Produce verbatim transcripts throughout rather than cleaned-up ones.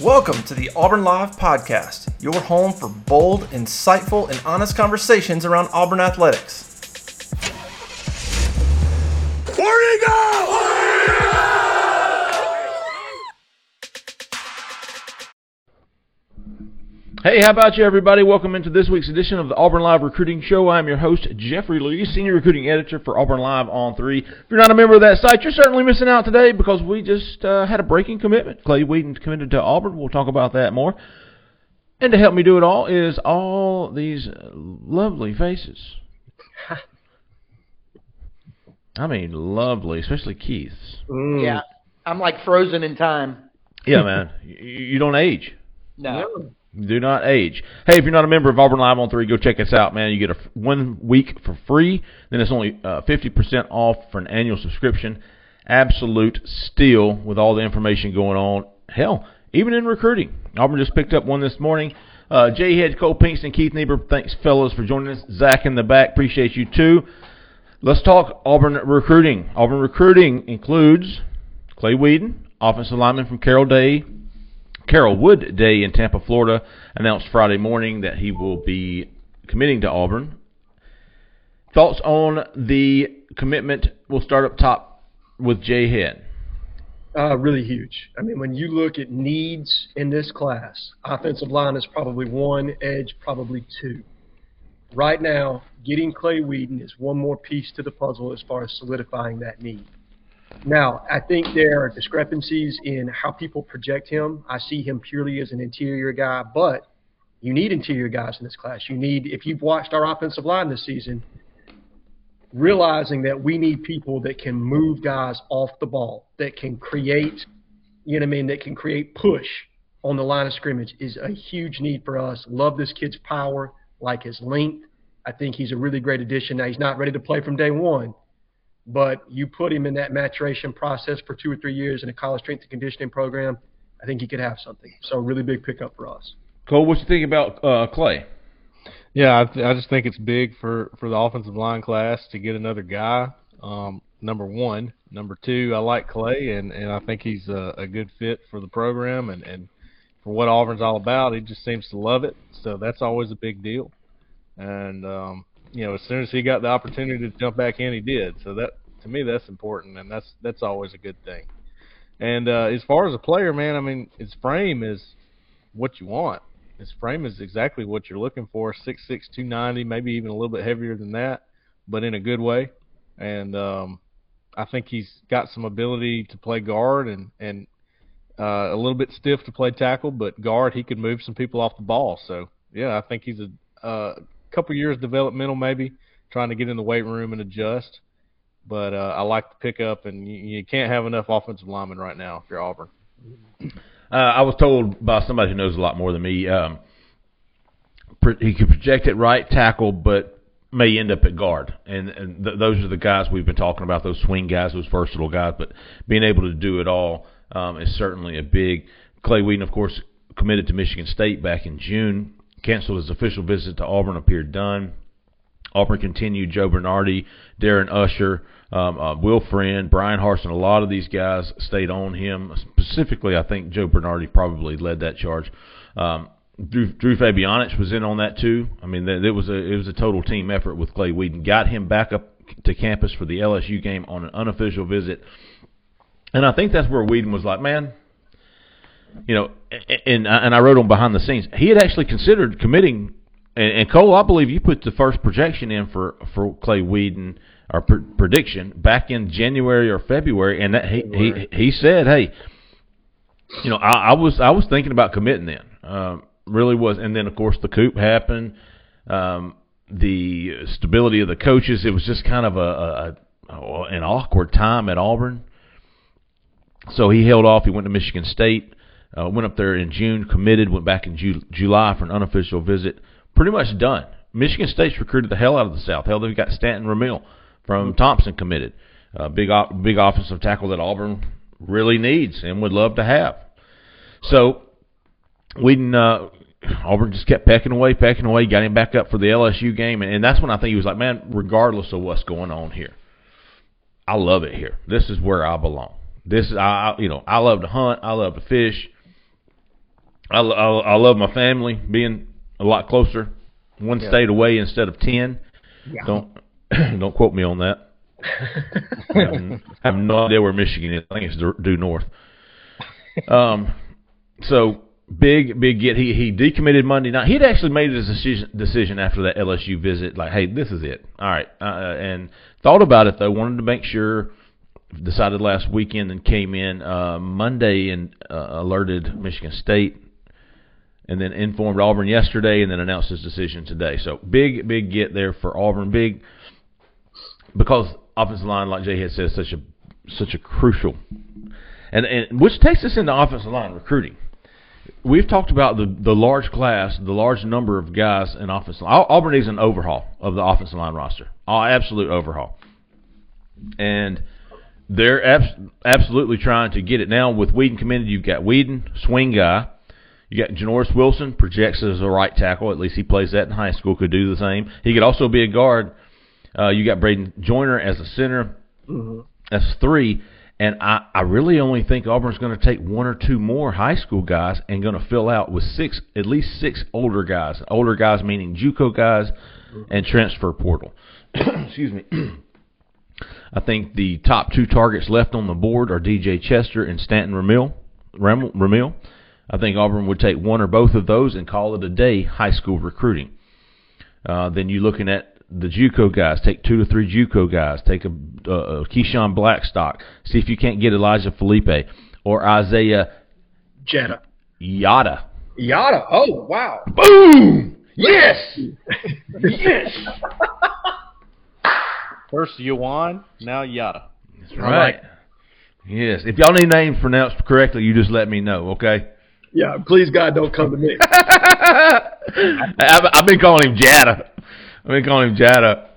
Welcome to the Auburn Live podcast, your home for bold, insightful, and honest conversations around Auburn athletics. Warning up! Warning up! Hey, how about you, everybody? Welcome into this week's edition of the Auburn Live Recruiting Show. I'm your host, Jeffrey Lee, Senior Recruiting Editor for Auburn Live on three. If you're not a member of that site, you're certainly missing out today because we just uh, had a breaking commitment. Clay Wedin committed to Auburn. We'll talk about that more. And to help me do it all is all these lovely faces. I mean, lovely, especially Keith's. Mm. Yeah, I'm like frozen in time. Yeah, man. You don't age. No. Do not age. Hey, if you're not a member of Auburn Live on three, go check us out, man. You get a f- one week for free. Then it's only uh, fifty percent off for an annual subscription. Absolute steal with all the information going on. Hell, even in recruiting. Auburn just picked up one this morning. Uh, Jay Head, Cole Pinkston, Keith Niebuhr, thanks, fellas, for joining us. Zach in the back, appreciate you, too. Let's talk Auburn recruiting. Auburn recruiting includes Clay Wedin, offensive lineman from Carol Day, Carolwood Day in Tampa, Florida, announced Friday morning that he will be committing to Auburn. Thoughts on the commitment? We'll start up top with Jay Head. Uh, really huge. I mean, when you look at needs in this class, offensive line is probably one, edge probably two. Right now, getting Clay Wedin is one more piece to the puzzle as far as solidifying that need. Now, I think there are discrepancies in how people project him. I see him purely as an interior guy, but you need interior guys in this class. You need, if you've watched our offensive line this season, realizing that we need people that can move guys off the ball, that can create, you know what I mean, that can create push on the line of scrimmage is a huge need for us. Love this kid's power, like his length. I think he's a really great addition. Now, he's not ready to play from day one, but you put him in that maturation process for two or three years in a college strength and conditioning program, I think he could have something. So really big pickup for us. Cole, what you think about uh, Clay? Yeah, I, th- I just think it's big for, for the offensive line class to get another guy, um, number one. Number two, I like Clay, and, and I think he's a, a good fit for the program. And, and for what Auburn's all about, he just seems to love it. So that's always a big deal. And, um, you know, as soon as he got the opportunity to jump back in, he did. So that, to me, that's important, and that's that's always a good thing. And uh, as far as a player, man, I mean, his frame is what you want. His frame is exactly what you're looking for, six six, two ninety, maybe even a little bit heavier than that, but in a good way. And um, I think he's got some ability to play guard and, and uh, a little bit stiff to play tackle, but guard, he could move some people off the ball. So, yeah, I think he's a uh, – couple years developmental, maybe trying to get in the weight room and adjust, but uh, I like the pickup, and you, you can't have enough offensive linemen right now if you're Auburn. Uh, I was told by somebody who knows a lot more than me, um, pro- he could project at right tackle, but may end up at guard, and, and th- those are the guys we've been talking about, those swing guys, those versatile guys. But being able to do it all um, is certainly a big. Clay Wedin, of course, committed to Michigan State back in June. Canceled his official visit to Auburn, appeared done. Auburn continued Joe Bernardi, Darren Usher, um, uh, Will Friend, Brian Harsin. A lot of these guys stayed on him. Specifically, I think Joe Bernardi probably led that charge. Um, Drew, Drew Fabianich was in on that too. I mean, th- it was a it was a total team effort with Clay Wedin. Got him back up to campus for the L S U game on an unofficial visit, and I think that's where Wedin was like, man. You know, and and I wrote on behind the scenes. He had actually considered committing. And, and Cole, I believe you put the first projection in for, for Clay Wedin or pr- prediction back in January or February, and that he February. he he said, hey, you know, I, I was I was thinking about committing then, um, really was. And then of course the coup happened, um, the stability of the coaches. It was just kind of a, a, a an awkward time at Auburn. So he held off. He went to Michigan State. Uh, went up there in June, committed, went back in Ju- July for an unofficial visit. Pretty much done. Michigan State's recruited the hell out of the South. Hell, they've got Stanton Ramil from Thompson committed. Uh, big op- big offensive tackle that Auburn really needs and would love to have. So, Whedon, uh, Auburn just kept pecking away, pecking away, got him back up for the L S U game. And, and that's when I think he was like, man, regardless of what's going on here, I love it here. This is where I belong. This is, I, you know, I love to hunt. I love to fish. I, I, I love my family being a lot closer, one yeah. state away instead of ten. Yeah. Don't don't quote me on that. I have no idea where Michigan is. I think it's due north. Um, so big, big get. He he decommitted Monday night. He'd actually made his decision decision after that L S U visit. Like, hey, this is it. All right, uh, and thought about it though. Wanted to make sure. Decided last weekend and came in uh, Monday and uh, alerted Michigan State, and then informed Auburn yesterday, and then announced his decision today. So big, big get there for Auburn. Big because offensive line, like Jay had said, such a such a crucial, and and which takes us into offensive line recruiting. We've talked about the, the large class, the large number of guys in offensive line. Auburn needs an overhaul of the offensive line roster, an absolute overhaul, and they're ab- absolutely trying to get it now. With Whedon committed, you've got Whedon, swing guy. You got Janoris Wilson, projects as a right tackle. At least he plays that in high school, could do the same. He could also be a guard. Uh, you got Braden Joyner as a center. Mm-hmm. That's three. And I, I really only think Auburn's going to take one or two more high school guys and going to fill out with six, at least six older guys. Older guys meaning JUCO guys and transfer portal. Excuse me. I think the top two targets left on the board are D J Chester and Stanton Ramil. Ramil, Ramil. I think Auburn would take one or both of those and call it a day high school recruiting. Uh, then you're looking at the JUCO guys. Take two to three JUCO guys. Take a, a, a Keyshawn Blackstock. See if you can't get Elijah Felipe or Isaiah Jetta. Yada. Yada. Oh, wow. Boom. Yes. Yes. First Yuan, now Yada. That's right. Like yes. If y'all need names pronounced correctly, you just let me know, okay? Yeah, please, God, don't come to me. I've, I've been calling him Jada. I've been calling him Jada.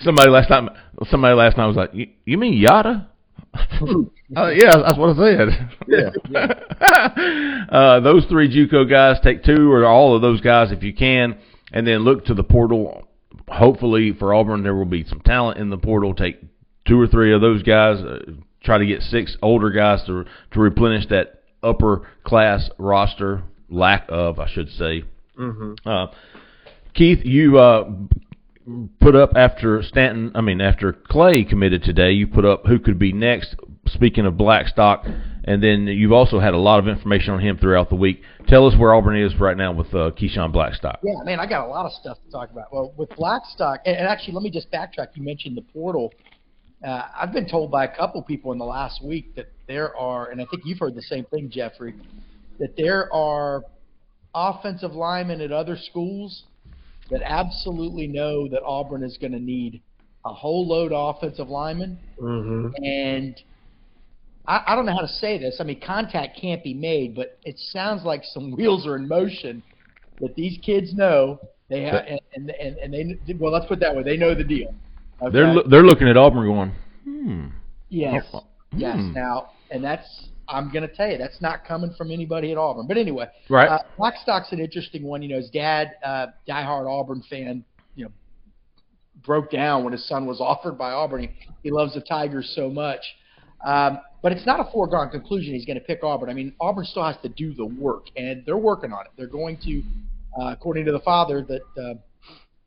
Somebody last time Somebody last night was like, you, you mean Yada? uh, yeah, that's what I said. Yeah. yeah. uh, those three JUCO guys, take two or all of those guys if you can, and then look to the portal. Hopefully for Auburn, there will be some talent in the portal. Take two or three of those guys. Uh, try to get six older guys to to replenish that upper class roster. Lack of, I should say. Mm-hmm. Uh, Keith, you uh, put up after Stanton. I mean, after Clay committed today, you put up who could be next. Speaking of Blackstock, and then you've also had a lot of information on him throughout the week. Tell us where Auburn is right now with uh, Keyshawn Blackstock. Yeah, man, I got a lot of stuff to talk about. Well, with Blackstock, and, and actually, let me just backtrack. You mentioned the portal. Uh, I've been told by a couple people in the last week that there are, and I think you've heard the same thing, Jeffrey, that there are offensive linemen at other schools that absolutely know that Auburn is going to need a whole load of offensive linemen. Mm-hmm. And I, I don't know how to say this. I mean, contact can't be made, but it sounds like some wheels are in motion that these kids know they have, and, and and they well, let's put it that way. They know the deal. Okay? They're lo- they're looking at Auburn going, hmm. Yes, hmm. yes. Now, and that's I'm going to tell you that's not coming from anybody at Auburn. But anyway, right. Uh, Blackstock's an interesting one. You know, his dad, uh, diehard Auburn fan, you know, broke down when his son was offered by Auburn. He, he loves the Tigers so much. Um, but it's not a foregone conclusion he's going to pick Auburn. I mean, Auburn still has to do the work, and they're working on it. They're going to, uh, according to the father, that uh,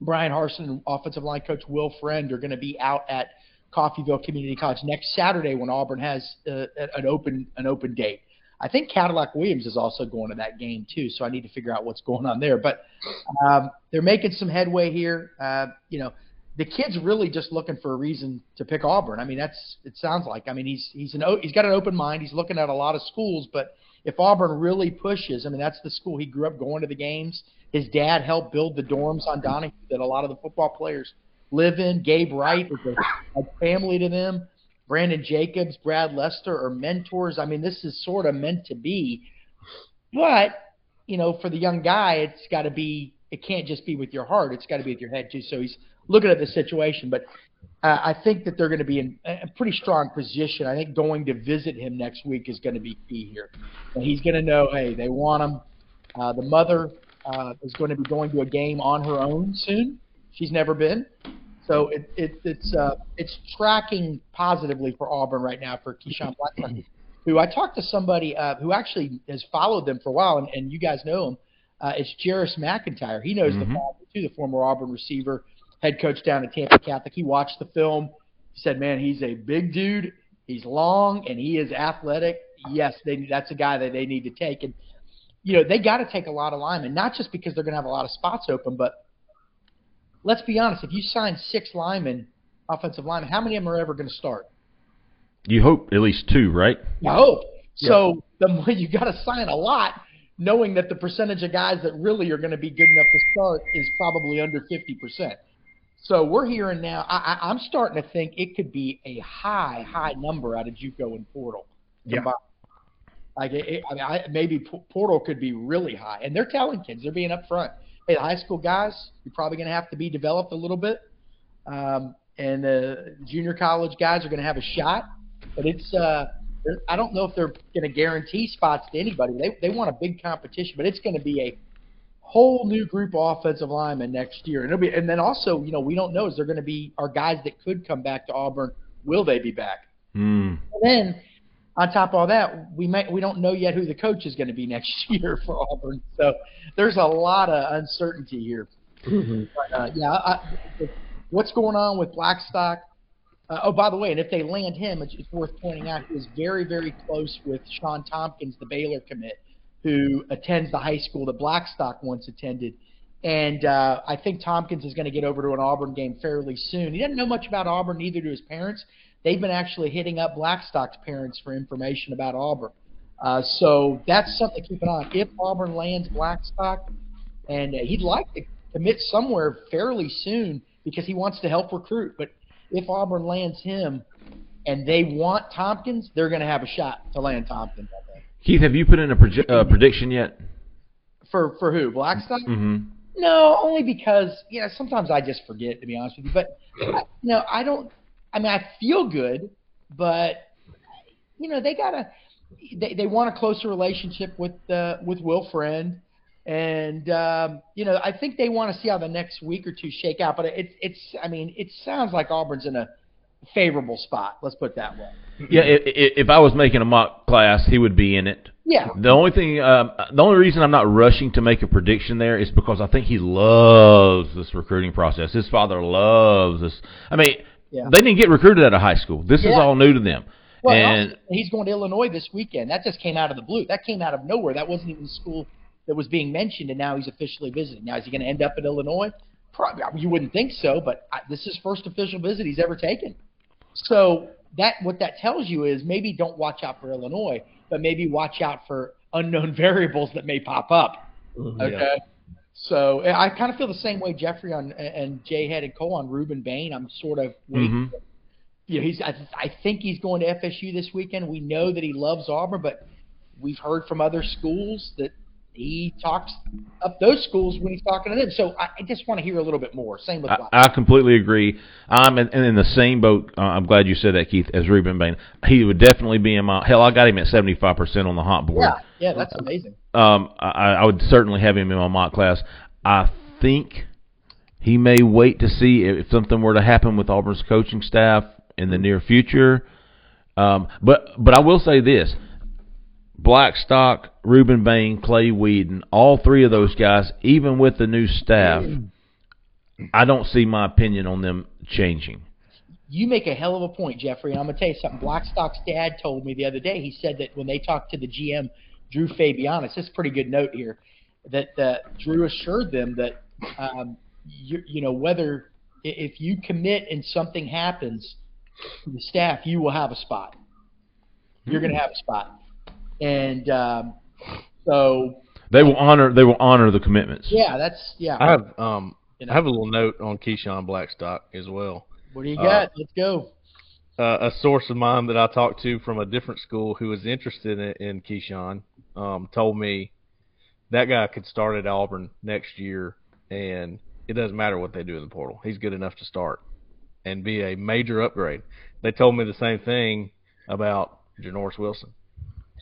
Brian Harsin and offensive line coach Will Friend are going to be out at Coffeyville Community College next Saturday when Auburn has uh, an open an open date. I think Cadillac Williams is also going to that game too, so I need to figure out what's going on there. But um, they're making some headway here. Uh, you know. The kid's really just looking for a reason to pick Auburn. I mean, that's it sounds like. I mean, he's he's an he's got an open mind. He's looking at a lot of schools, but if Auburn really pushes, I mean, that's the school he grew up going to the games. His dad helped build the dorms on Donahue that a lot of the football players live in. Gabe Wright is a, a family to them. Brandon Jacobs, Brad Lester are mentors. I mean, this is sort of meant to be. But, you know, for the young guy, it's got to be, it can't just be with your heart. It's got to be with your head, too. So he's looking at the situation. But uh, I think that they're going to be in a pretty strong position. I think going to visit him next week is going to be key here. And he's going to know, hey, they want him. Uh, the mother uh, is going to be going to a game on her own soon. She's never been. So it, it, it's uh, it's tracking positively for Auburn right now for Keyshawn Blackstock, who I talked to somebody uh, who actually has followed them for a while, and, and you guys know him. Uh, it's Jairus McIntyre. He knows mm-hmm. the father, too, the former Auburn receiver, head coach down at Tampa Catholic. He watched the film. He said, man, he's a big dude. He's long, and he is athletic. Yes, they, that's a guy that they need to take. And, you know, they got to take a lot of linemen, not just because they're going to have a lot of spots open, but let's be honest, if you sign six linemen, offensive linemen, how many of them are ever going to start? You hope at least two, right? I hope. Yeah. So the, you got to sign a lot, knowing that the percentage of guys that really are going to be good enough to start is probably under fifty percent. So we're hearing now, I, I, I'm starting to think it could be a high, high number out of JUCO and Portal. Yeah. Like it, it, I mean, I, maybe Portal could be really high. And they're telling kids, they're being up front. Hey, the high school guys, you're probably going to have to be developed a little bit. Um, and the junior college guys are going to have a shot. But it's uh, – I don't know if they're going to guarantee spots to anybody. They they want a big competition, but it's going to be a whole new group of offensive linemen next year. And it'll be, and then also, you know, we don't know, is there going to be – our guys that could come back to Auburn, will they be back? Mm. And then on top of all that, we might, we don't know yet who the coach is going to be next year for Auburn. So there's a lot of uncertainty here. Mm-hmm. But, uh, yeah, I, what's going on with Blackstock? Uh, oh, by the way, and if they land him, it's, it's worth pointing out, he was very, very close with Sean Tompkins, the Baylor commit, who attends the high school that Blackstock once attended. And uh, I think Tompkins is going to get over to an Auburn game fairly soon. He doesn't know much about Auburn, neither do his parents. They've been actually hitting up Blackstock's parents for information about Auburn. Uh, so that's something to keep an eye on. If Auburn lands Blackstock, and uh, he'd like to commit somewhere fairly soon because he wants to help recruit, but if Auburn lands him and they want Tompkins, they're going to have a shot to land Tompkins, I think. Keith, have you put in a proje- uh, prediction yet? For for who? Blackstock? Mm-hmm. No, only because, you know, sometimes I just forget, to be honest with you. But, I, no, I don't – I mean, I feel good, but, you know, they got to – they they want a closer relationship with, uh, with Will Friend. And, um, you know, I think they want to see how the next week or two shake out. But it, it's, I mean, it sounds like Auburn's in a favorable spot. Let's put it that way. Yeah, if, if I was making a mock class, he would be in it. Yeah. The only thing, um, the only reason I'm not rushing to make a prediction there is because I think he loves this recruiting process. His father loves this. I mean, yeah. They didn't get recruited out of high school. This yeah. is all new to them. Well, and also, he's going to Illinois this weekend. That just came out of the blue. That came out of nowhere. That wasn't even school that was being mentioned, and now he's officially visiting. Now, is he going to end up in Illinois? Probably, you wouldn't think so, but I, this is his first official visit he's ever taken. So that what that tells you is maybe don't watch out for Illinois, but maybe watch out for unknown variables that may pop up. Mm-hmm. Okay. So I kind of feel the same way Jeffrey on and Jay Head and Cole on Reuben Bain. I'm sort of waiting. Mm-hmm. You know, he's. I, I think he's going to F S U this weekend. We know that he loves Auburn, but we've heard from other schools that he talks up those schools when he's talking to them. So I just want to hear a little bit more. Same with Black. I, I completely agree. I'm in, in the same boat. Uh, I'm glad you said that, Keith, as Reuben Bain. He would definitely be in my – hell, I got him at seventy-five percent on the hot board. Yeah, yeah, that's amazing. Um, I, I would certainly have him in my mock class. I think he may wait to see if something were to happen with Auburn's coaching staff in the near future. Um, but but I will say this. Blackstock, Reuben Bain, Clay Wedin, all three of those guys, even with the new staff, I don't see my opinion on them changing. You make a hell of a point, Jeffrey, and I'm going to tell you something. Blackstock's dad told me the other day, he said that when they talked to the G M, Drew Fabianich, this is a pretty good note here, that uh, Drew assured them that, um, you, you know, whether if you commit and something happens to the staff, you will have a spot. You're going to have a spot. And um, so they will honor they will honor the commitments. Yeah, that's yeah. I have um you know. I have a little note on Keyshawn Blackstock as well. What do you got? Uh, Let's go. Uh, a source of mine that I talked to from a different school who was interested in, in Keyshawn um, told me that guy could start at Auburn next year, and it doesn't matter what they do in the portal. He's good enough to start and be a major upgrade. They told me the same thing about Janoris Wilson.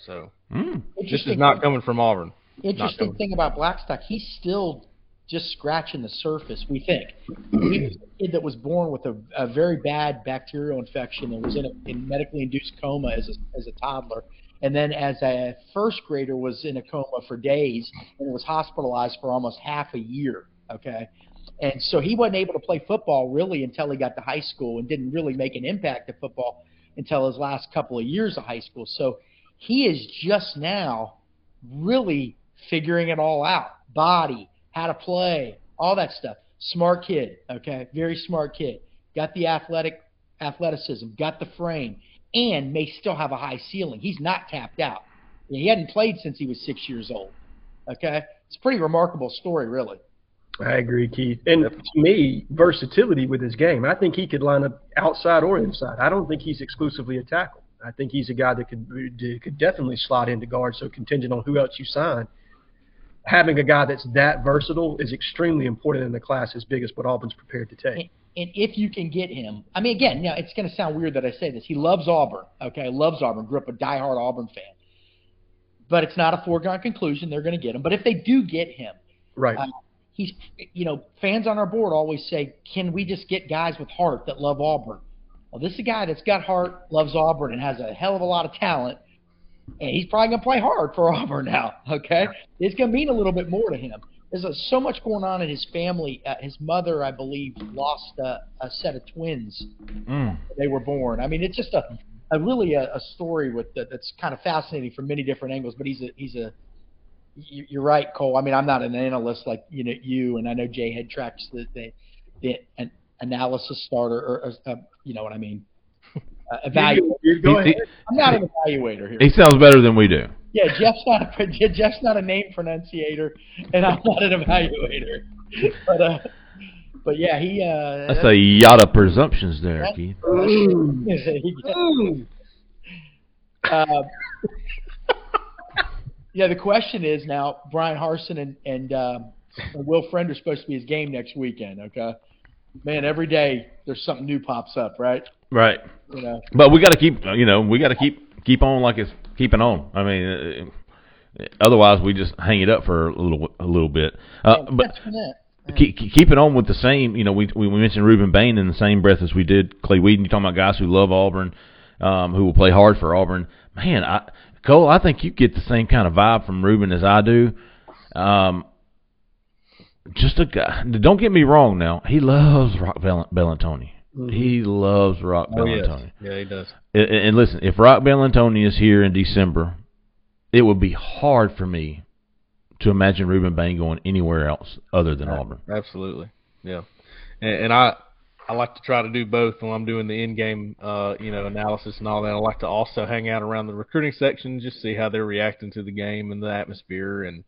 So mm. this is not coming from Auburn. Interesting thing about Blackstock, he's still just scratching the surface, we think. He's a kid that was born with a, a very bad bacterial infection and was in a in medically induced coma as a, as a toddler. And then as a first grader was in a coma for days and was hospitalized for almost half a year, okay? And so he wasn't able to play football really until he got to high school and didn't really make an impact at football until his last couple of years of high school. So he is just now really figuring it all out, body, how to play, all that stuff. Smart kid, okay, very smart kid. Got the athletic athleticism, got the frame, and may still have a high ceiling. He's not tapped out. He hadn't played since he was six years old, okay? It's a pretty remarkable story, really. I agree, Keith. And to me, versatility with his game. I think he could line up outside or inside. I don't think he's exclusively a tackle. I think he's a guy that could could definitely slide into guard, so contingent on who else you sign. Having a guy that's that versatile is extremely important in the class as big as what Auburn's prepared to take. And, and if you can get him, I mean, again, now it's going to sound weird that I say this. He loves Auburn, okay, loves Auburn, grew up a diehard Auburn fan. But it's not a foregone conclusion they're going to get him. But if they do get him, right, uh, he's, you know, fans on our board always say, can we just get guys with heart that love Auburn? Well, this is a guy that's got heart, loves Auburn, and has a hell of a lot of talent. And he's probably going to play hard for Auburn now, okay? It's going to mean a little bit more to him. There's a, so much going on in his family. Uh, his mother, I believe, lost a, a set of twins mm. when they were born. I mean, it's just a, a really a, a story with the, that's kind of fascinating from many different angles. But he's a, he's a – you're right, Cole. I mean, I'm not an analyst like you, know, you and I know Jay Head tracks the, the, the – an analysis starter, or, or uh, you know what I mean. Uh, evaluator. You're going, you're going I'm not an evaluator here. He sounds better than we do. Yeah, Jeff's not a Jeff's not a name pronunciator, and I'm not an evaluator. But uh, but yeah, he. Uh, that's, that's a yacht of presumptions there, Keith. Ooh. Ooh. Uh, yeah, the question is now Brian Harsin and and, uh, and Will Friend are supposed to be his game next weekend. Okay. Man, every day there's something new pops up, right? Right. You know. But we got to keep, you know, we got to keep keep on like it's keeping on. I mean, uh, otherwise we just hang it up for a little a little bit. Uh, yeah, but yeah. keep, keep it on with the same. You know, we we mentioned Reuben Bain in the same breath as we did Clay Wedin. You're talking about guys who love Auburn, um, who will play hard for Auburn. Man, I, Cole, I think you get the same kind of vibe from Reuben as I do. Um, Just a guy. Don't get me wrong. Now he loves Rock Bellantoni. Mm-hmm. He loves Rock oh, Bellantoni. Yes. Yeah, he does. And, and listen, if Rock Bellantoni is here in December, it would be hard for me to imagine Reuben Bain going anywhere else other than Auburn. Absolutely. Yeah. And, and I, I like to try to do both when I'm doing the in-game, uh, you know, analysis and all that. I like to also hang out around the recruiting section, just see how they're reacting to the game and the atmosphere and.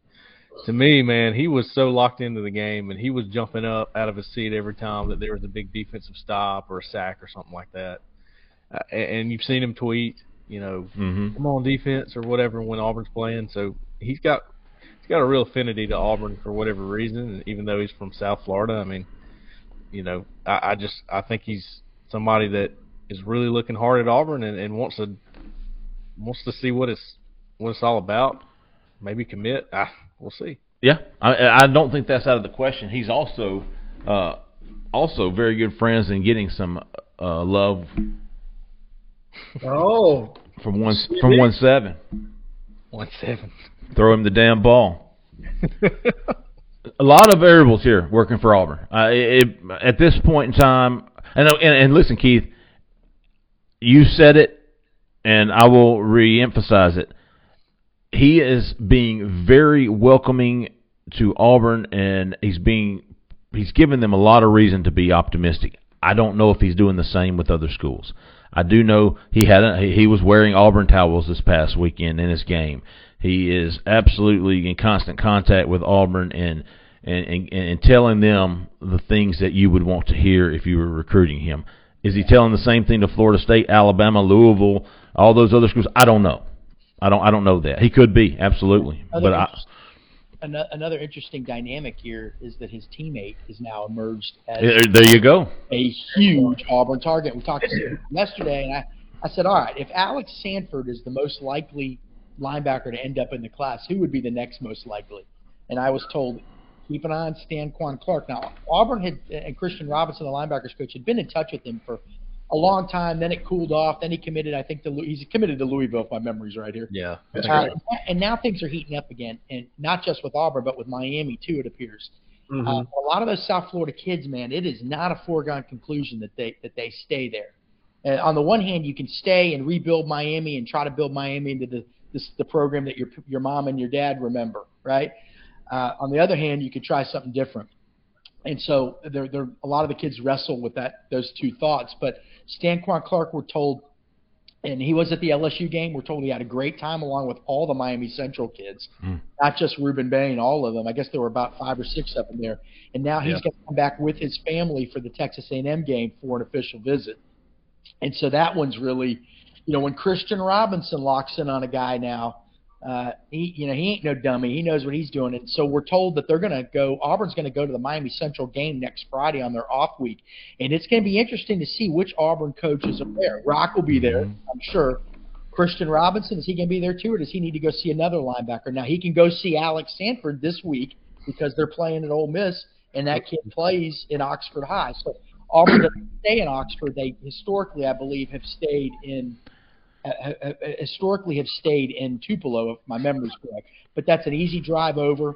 To me, man, he was so locked into the game, and he was jumping up out of his seat every time that there was a big defensive stop or a sack or something like that. Uh, and you've seen him tweet, you know, mm-hmm. come on defense or whatever when Auburn's playing. So he's got he's got a real affinity to Auburn for whatever reason. And even though he's from South Florida, I mean, you know, I, I just I think he's somebody that is really looking hard at Auburn and, and wants to wants to see what it's what it's all about. Maybe commit. I, We'll see. Yeah, I, I don't think that's out of the question. He's also uh, also very good friends and getting some uh, love. Oh, from one from one seven. One seven. Throw him the damn ball. A lot of variables here working for Auburn. Uh, it, it, at this point in time, and, and and listen, Keith, you said it, and I will reemphasize it. He is being very welcoming to Auburn, and he's being he's giving them a lot of reason to be optimistic. I don't know if he's doing the same with other schools. I do know he had a, he was wearing Auburn towels this past weekend in his game. He is absolutely in constant contact with Auburn and and, and, and telling them the things that you would want to hear if you were recruiting him. Is he telling the same thing to Florida State, Alabama, Louisville, all those other schools? I don't know. I don't I don't know that. He could be, absolutely. But I, an- another interesting dynamic here is that his teammate has now emerged as there, there you go. a huge Auburn target. We talked to him yesterday, and I, I said, all right, if Alex Sanford is the most likely linebacker to end up in the class, who would be the next most likely? And I was told, keep an eye on Stanquan Clark. Now, Auburn had, and Christian Robinson, the linebackers coach, had been in touch with him for a long time. Then it cooled off. Then he committed, I think, to he's committed to Louisville, if my memory's right here. Yeah. That's uh, right. And now things are heating up again, and not just with Auburn, but with Miami, too, it appears. Mm-hmm. Uh, a lot of those South Florida kids, man, it is not a foregone conclusion that they that they stay there. And on the one hand, you can stay and rebuild Miami and try to build Miami into the this, the program that your your mom and your dad remember, right? Uh, on the other hand, you could try something different. And so there, there, a lot of the kids wrestle with that, those two thoughts. But Stanquan Clark, we're told, and he was at the L S U game, we're told he had a great time along with all the Miami Central kids, mm. not just Reuben Bain, all of them. I guess there were about five or six up in there. And now he's yeah. going to come back with his family for the Texas A and M game for an official visit. And so that one's really, you know, when Christian Robinson locks in on a guy now, Uh, he, you know, he ain't no dummy. He knows what he's doing. And so we're told that they're going to go, Auburn's going to go to the Miami Central game next Friday on their off week. And it's going to be interesting to see which Auburn coaches are there. Rock will be there, I'm sure. Christian Robinson, is he going to be there too, or does he need to go see another linebacker? Now, he can go see Alex Sanford this week because they're playing at Ole Miss, and that kid plays in Oxford High. So Auburn doesn't stay in Oxford. They historically, I believe, have stayed in Uh, historically have stayed in Tupelo, if my memory's correct. But that's an easy drive over.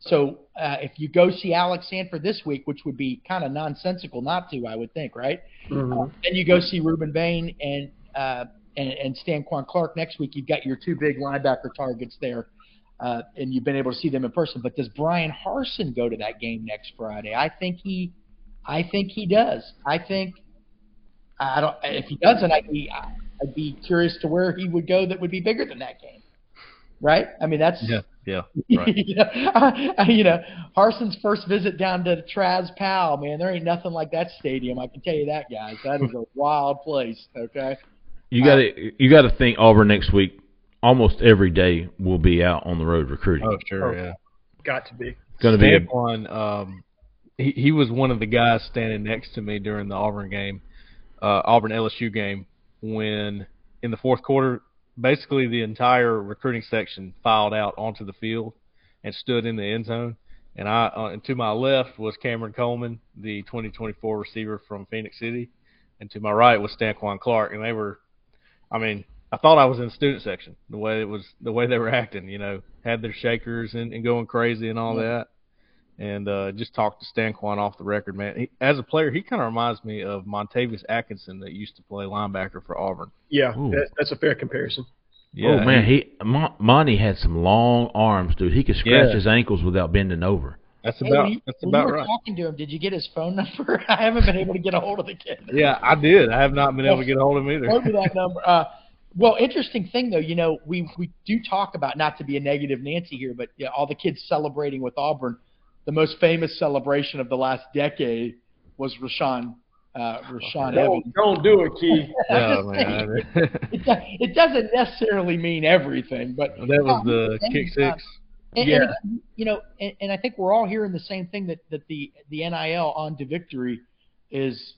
So uh, if you go see Alex Sanford this week, which would be kind of nonsensical not to, I would think, right? Mm-hmm. Uh, then you go see Reuben Bain and, uh, and and Stanquan Clark next week. You've got your two big linebacker targets there, uh, and you've been able to see them in person. But does Brian Harsin go to that game next Friday? I think he, I think he does. I think I don't. If he doesn't, I. He, I I'd be curious to where he would go that would be bigger than that game, right? I mean, that's yeah, yeah, right. you know, I, you know, Harsin's first visit down to Traz Powell, man, there ain't nothing like that stadium. I can tell you that, guys. That is a wild place. Okay, you got to uh, you got to think Auburn next week. Almost every day will be out on the road recruiting. Oh sure, oh, yeah, got to be. Going to be a, on. Um, he he was one of the guys standing next to me during the Auburn game, uh, Auburn L S U game. When in the fourth quarter, basically the entire recruiting section filed out onto the field and stood in the end zone. And I, uh, and to my left was Cameron Coleman, the twenty twenty-four receiver from Phoenix City. And to my right was Stanquan Clark. And they were, I mean, I thought I was in the student section, the way it was, the way they were acting, you know, had their shakers and, and going crazy and all mm-hmm. that. And uh, just talked to Stanquan off the record, man. He, as a player, he kind of reminds me of Montavious Atkinson that used to play linebacker for Auburn. Yeah, that, that's a fair comparison. Yeah, oh, man, he Mon- Monty had some long arms, dude. He could scratch yeah. his ankles without bending over. That's about, hey, you, that's about right. Talking to him, did you get his phone number? I haven't been able to get a hold of the kid. Yeah, I did. I have not been able to get a hold of him either. Hold me that number. Uh, Well, interesting thing, though, you know, we, we do talk about, not to be a negative Nancy here, but yeah, all the kids celebrating with Auburn. The most famous celebration of the last decade was Rashawn uh, Rashawn oh, Evans. Don't do it, Keith. No, man, it, it doesn't necessarily mean everything, but that was the uh, kick six. Uh, and, yeah, and, you know, and, and I think we're all hearing the same thing that, that the the N I L on to victory is.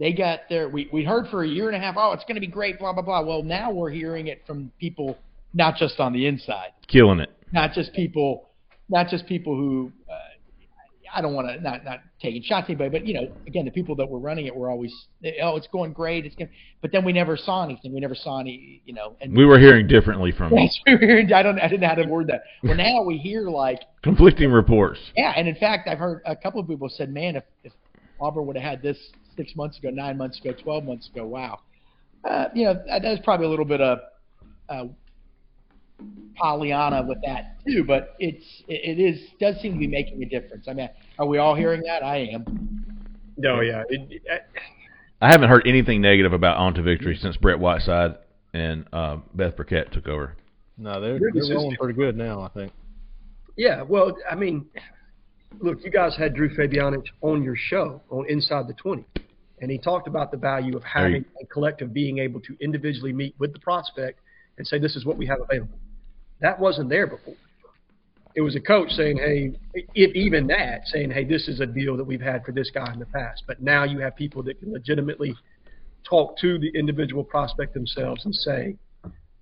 They got their. We we heard for a year and a half. Oh, it's going to be great. Blah blah blah. Well, now we're hearing it from people, not just on the inside, killing it. Not just people, not just people who. Uh, I don't want to not not taking shots at anybody, but you know, again, the people that were running it were always, oh, it's going great, it's going. But then we never saw anything. We never saw any, you know. And we were hearing differently from. Yes, we were hearing. I don't. I didn't know how to word that. Well, now we hear like conflicting reports. Yeah, and in fact, I've heard a couple of people said, "Man, if, if Auburn would have had this six months ago, nine months ago, twelve months ago, wow." Uh, you know, that's probably a little bit of uh, Pollyanna with that too, but it's it is does seem to be making a difference. I mean, are we all hearing that? I am. No, yeah. It, I, I haven't heard anything negative about On to Victory since Brett Whiteside and uh, Beth Burkett took over. No, they're, they're rolling pretty good now, I think. Yeah, well, I mean, look, you guys had Drew Fabianich on your show on Inside the twenty, and he talked about the value of having a collective being able to individually meet with the prospect and say, this is what we have available. That wasn't there before. it was a coach saying, hey, if even that, saying, hey, this is a deal that we've had for this guy in the past. But now you have people that can legitimately talk to the individual prospect themselves and say,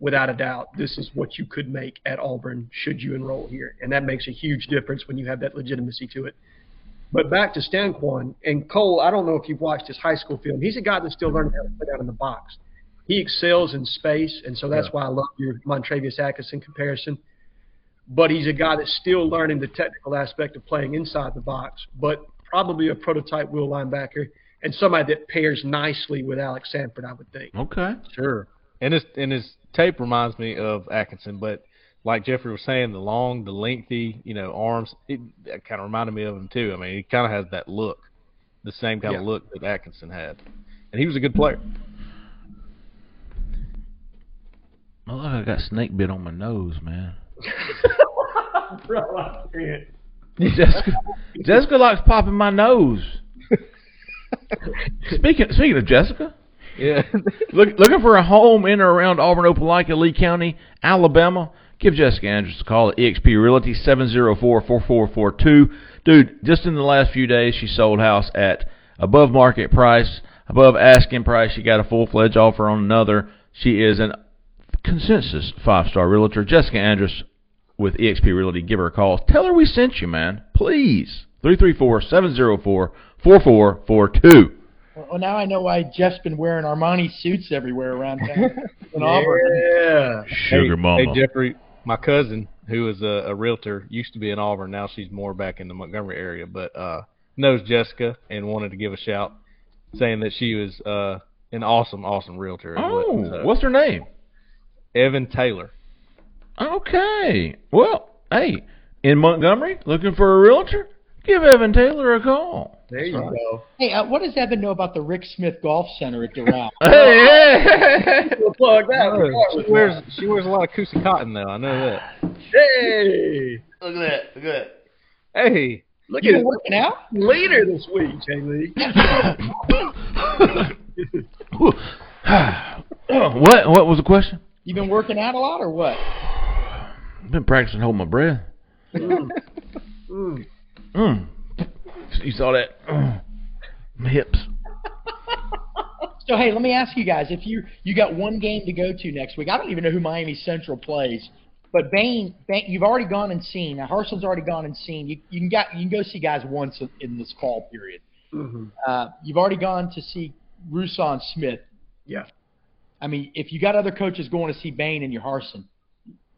without a doubt, this is what you could make at Auburn should you enroll here. And that makes a huge difference when you have that legitimacy to it. But back to Stanquan, and Cole, I don't know if you've watched his high school film. He's a guy that's still learning how to play out in the box. He excels in space, and so that's yeah. why I love your Montravius Atkinson comparison. But he's a guy that's still learning the technical aspect of playing inside the box, but probably a prototype wheel linebacker and somebody that pairs nicely with Alex Sanford, I would think. Okay, sure. And his, and his tape reminds me of Atkinson, but like Jeffrey was saying, the long, the lengthy, you know, arms, it, it kind of reminded me of him too. I mean, he kind of has that look, the same kind yeah. of look that Atkinson had. And he was a good player. I look like I got snake bit on my nose, man. Bro, I can't. Jessica, Jessica likes popping my nose. Speaking speaking of Jessica, yeah, look, looking for a home in or around Auburn, Opelika, Lee County, Alabama, give Jessica Andrews a call at E X P Realty, seven zero four, four four four two. Dude, just in the last few days, she sold house at above market price, above asking price. She got a full-fledged offer on another. She is an consensus five-star realtor. Jessica Andrews with E X P Realty. Give her a call. Tell her we sent you, man. Please. three three four, seven zero four, four four four two. Well, now I know why Jeff's been wearing Armani suits everywhere around town. In Auburn. Yeah. Sugar hey, mama. Hey, Jeffrey, my cousin, who is a, a realtor, used to be in Auburn. Now she's more back in the Montgomery area, but uh, knows Jessica and wanted to give a shout, saying that she was uh, an awesome, awesome realtor. Oh, what, so. What's her name? Evan Taylor. Okay. Well, hey, in Montgomery, looking for a realtor? Give Evan Taylor a call. There you right. go. Hey, uh, what does Evan know about the Rick Smith Golf Center at Doral? Hey, hey. Plug that. She wears, she wears a lot of Coosa cotton, though. I know that. Hey. Look at that. Look at that. Hey. Look you at it. Working out? Later this week, Jay Lee. What? What was the question? You been working out a lot or what? I've been practicing holding my breath. Mm. Mm. Mm. You saw that? Mm. My hips. So, hey, let me ask you guys. If you you got one game to go to next week, I don't even know who Miami Central plays, but Bain, Bain you've already gone and seen. Now, Harsel's already gone and seen. You, you, can, got, you can go see guys once in this fall period. Mm-hmm. Uh, you've already gone to see Rusan Smith. Yeah. I mean, if you got other coaches going to see Bain and your Harsin,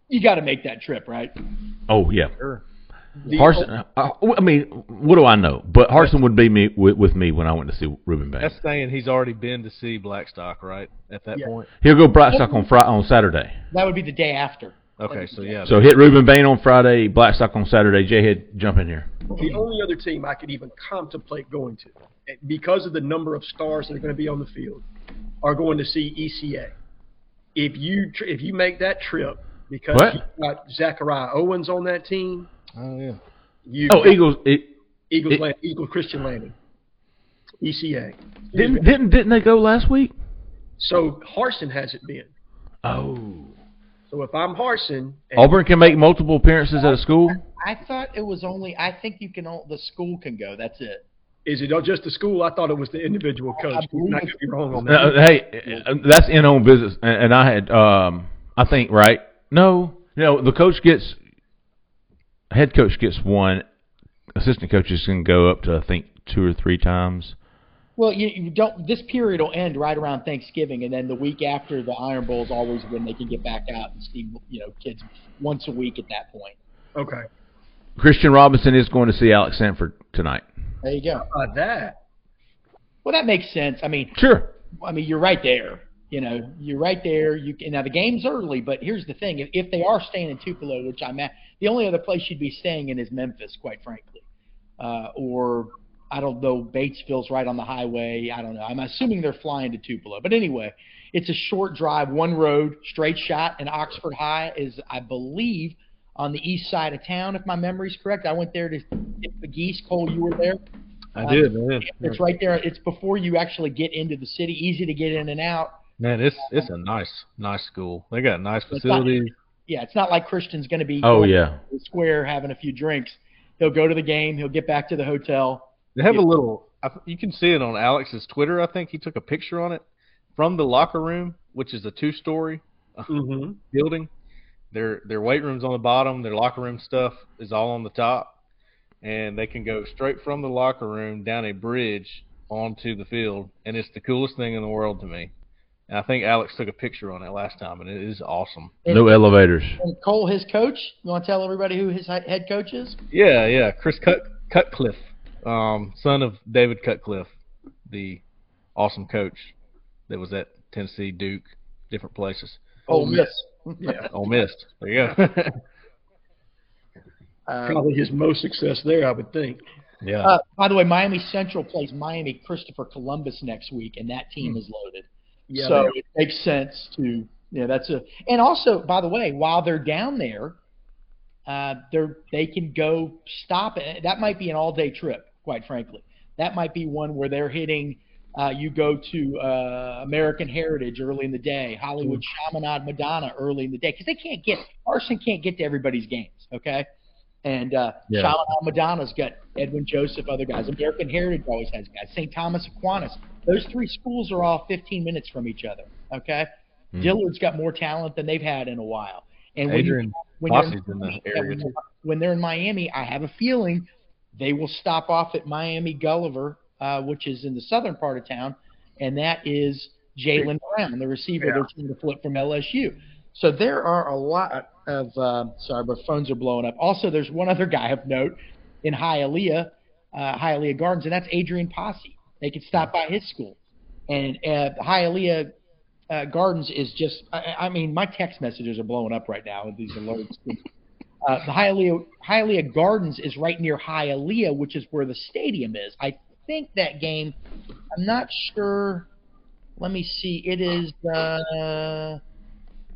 you got to make that trip, right? Oh, yeah. Sure. Harsin, I, I mean, what do I know? But Harsin would be me with, with me when I went to see Reuben Bain. That's saying he's already been to see Blackstock, right, at that yeah. point? He'll go Blackstock on Friday, on Saturday. That would be the day after. Okay, so yeah. So hit Reuben Bain on Friday, Blackstock on Saturday. J-Head, jump in here. The only other team I could even contemplate going to, because of the number of stars that are going to be on the field, are going to see E C A. If you tr- if you make that trip, because what? You've got Zachariah Owens on that team. Oh, yeah. You oh, Eagles. It, Eagles, it, Land, Eagles Christian Landing. E C A. Didn't, didn't, didn't they go last week? So, Harsin hasn't been. Oh. So, if I'm Harsin. Auburn can make multiple appearances at a school? I, I thought it was only, I think you can, the school can go. That's it. Is it just the school? I thought it was the individual coach. You're not going to be wrong on that. No, hey, that's in on business. And I had, um, I think, right? No. You know, the coach gets, head coach gets one. Assistant coaches can go up to, I think, two or three times. Well, you, you don't. This period will end right around Thanksgiving, and then the week after the Iron Bowl is always when they can get back out and see, you know, kids once a week at that point. Okay. Christian Robinson is going to see Alex Sanford tonight. There you go. How about that? Well, that makes sense. I mean, sure. I mean, you're right there. You know, you're right there. You can, now the game's early, but here's the thing: if, if they are staying in Tupelo, which I'm at, the only other place you'd be staying in is Memphis, quite frankly, uh, or I don't know, Batesville's right on the highway. I don't know. I'm assuming they're flying to Tupelo, but anyway, it's a short drive, one road, straight shot, and Oxford High is, I believe, on the east side of town, if my memory's correct. I went there to get the geese. Cole, you were there. I um, did, man. It's right there. It's before you actually get into the city. Easy to get in and out. Man, it's it's a nice, nice school. They got nice facilities. yeah, it's not like Christian's going to be oh, yeah. in the square having a few drinks. He'll go to the game. He'll get back to the hotel. They have yeah. a little – you can see it on Alex's Twitter, I think. He took a picture on it from the locker room, which is a two-story mm-hmm. building. Their their weight room's on the bottom. Their locker room stuff is all on the top. And they can go straight from the locker room down a bridge onto the field. And it's the coolest thing in the world to me. And I think Alex took a picture on it last time, and it is awesome. And, no elevators. And Cole, his coach, you want to tell everybody who his head coach is? Yeah, yeah, Chris Cut, Cutcliffe, um, son of David Cutcliffe, the awesome coach that was at Tennessee, Duke, different places. Ole Miss. Yeah, Ole Miss. There you go. um, Probably his most success there, I would think. Yeah. Uh, by the way, Miami Central plays Miami Christopher Columbus next week, and that team hmm. is loaded. Yeah, so it makes sense to yeah. That's a and also by the way, while they're down there, uh, they're they can go stop it. That might be an all-day trip, quite frankly. That might be one where they're hitting. Uh, you go to uh, American Heritage early in the day, Hollywood mm-hmm. Chaminade Madonna early in the day, because they can't get Arson can't get to everybody's games, okay? And uh, yeah. Chaminade Madonna's got Edwin Joseph, other guys. American Heritage always has guys. Saint Thomas Aquinas. Those three schools are all fifteen minutes from each other, okay? Mm-hmm. Dillard's got more talent than they've had in a while. And when, Adrian, you, when, they're in Miami, in when, they're, when they're in Miami, I have a feeling they will stop off at Miami Gulliver, uh, which is in the southern part of town, and that is Jaylen Brown, the receiver yeah. they're trying to flip from L S U. So there are a lot of uh, – sorry, my phones are blowing up. Also, there's one other guy of note in Hialeah, uh, Hialeah Gardens, and that's Adrian Posse. They could stop by his school. And uh, Hialeah uh, Gardens is just I, – I mean, my text messages are blowing up right now with these alerts. uh, the Hialeah, Hialeah Gardens is right near Hialeah, which is where the stadium is. I think that game – I'm not sure. Let me see. It is uh,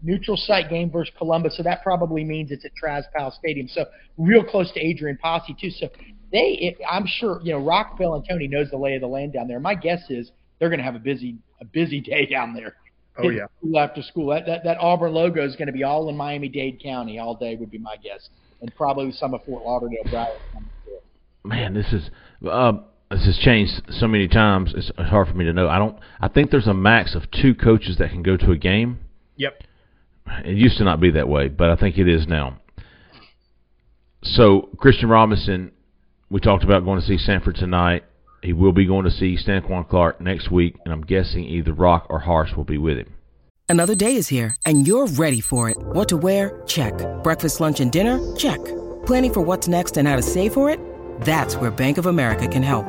neutral site game versus Columbus, so that probably means it's at Traz Powell Stadium. So real close to Adrian Posse, too. So – They, it, I'm sure, you know, Rock Bellantoni knows the lay of the land down there. My guess is they're going to have a busy, a busy day down there. Oh yeah, school after school. That, that that Auburn logo is going to be all in Miami-Dade County all day, would be my guess, and probably some of Fort Lauderdale. Broward. Man, this is uh, this has changed so many times. It's hard for me to know. I don't. I think there's a max of two coaches that can go to a game. Yep. It used to not be that way, but I think it is now. So Christian Robinson. We talked about going to see Sanford tonight. He will be going to see Stanquan Clark next week, and I'm guessing either Rock or Horace will be with him. Another day is here, and you're ready for it. What to wear? Check. Breakfast, lunch, and dinner? Check. Planning for what's next and how to save for it? That's where Bank of America can help.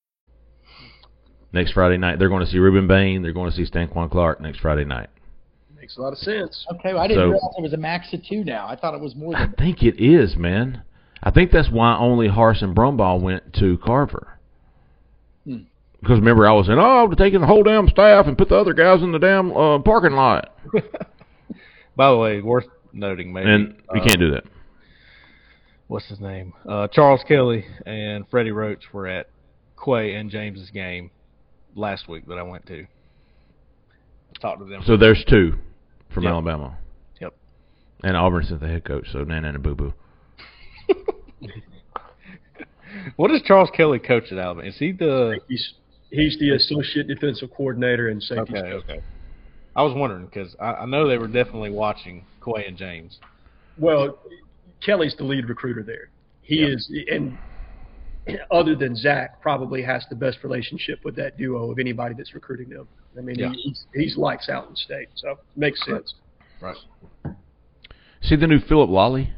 Next Friday night, they're going to see Reuben Bain. They're going to see Stanquan Clark next Friday night. Makes a lot of sense. Okay, well, I didn't so, realize it was a max of two now. I thought it was more than I that. think it is, man. I think that's why only Horace and Brumbaugh went to Carver. Hmm. Because remember, I was saying, oh, I'm taking the whole damn staff and put the other guys in the damn uh, parking lot. By the way, worth noting, maybe. And we um, can't do that. What's his name? Uh, Charles Kelly and Freddie Roach were at Quay and James's game last week that I went to. I talked to them. So there's two from yep. Alabama. Yep. And Auburn sent the head coach, so Nana and Boo Boo. What does Charles Kelly coach at Alabama? Is he the he's he's the associate defensive coordinator and safety. Okay, coach. okay. I was wondering because I, I know they were definitely watching Quay and James. Well, Kelly's the lead recruiter there. He yep. is, and other than Zach, probably has the best relationship with that duo of anybody that's recruiting them. I mean, yeah. he's, he's lights out in state, so it makes sense. Right. right. See the new Philip Lawley?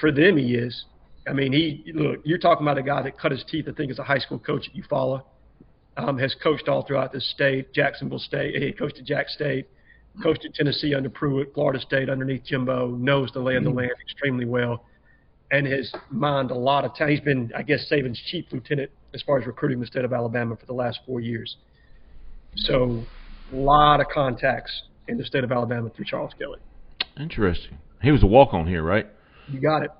For them, he is. I mean, he look, you're talking about a guy that cut his teeth, I think, as a high school coach at Eufaula, um, has coached all throughout the state, Jacksonville State. He coached at Jack State, coached at Tennessee under Pruitt, Florida State underneath Jimbo, knows the lay of the land extremely well, and has mined a lot of time. He's been, I guess, Saban's chief lieutenant as far as recruiting the state of Alabama for the last four years. So a lot of contacts in the state of Alabama through Charles Kelly. Interesting. He was a walk-on here, right? You got it.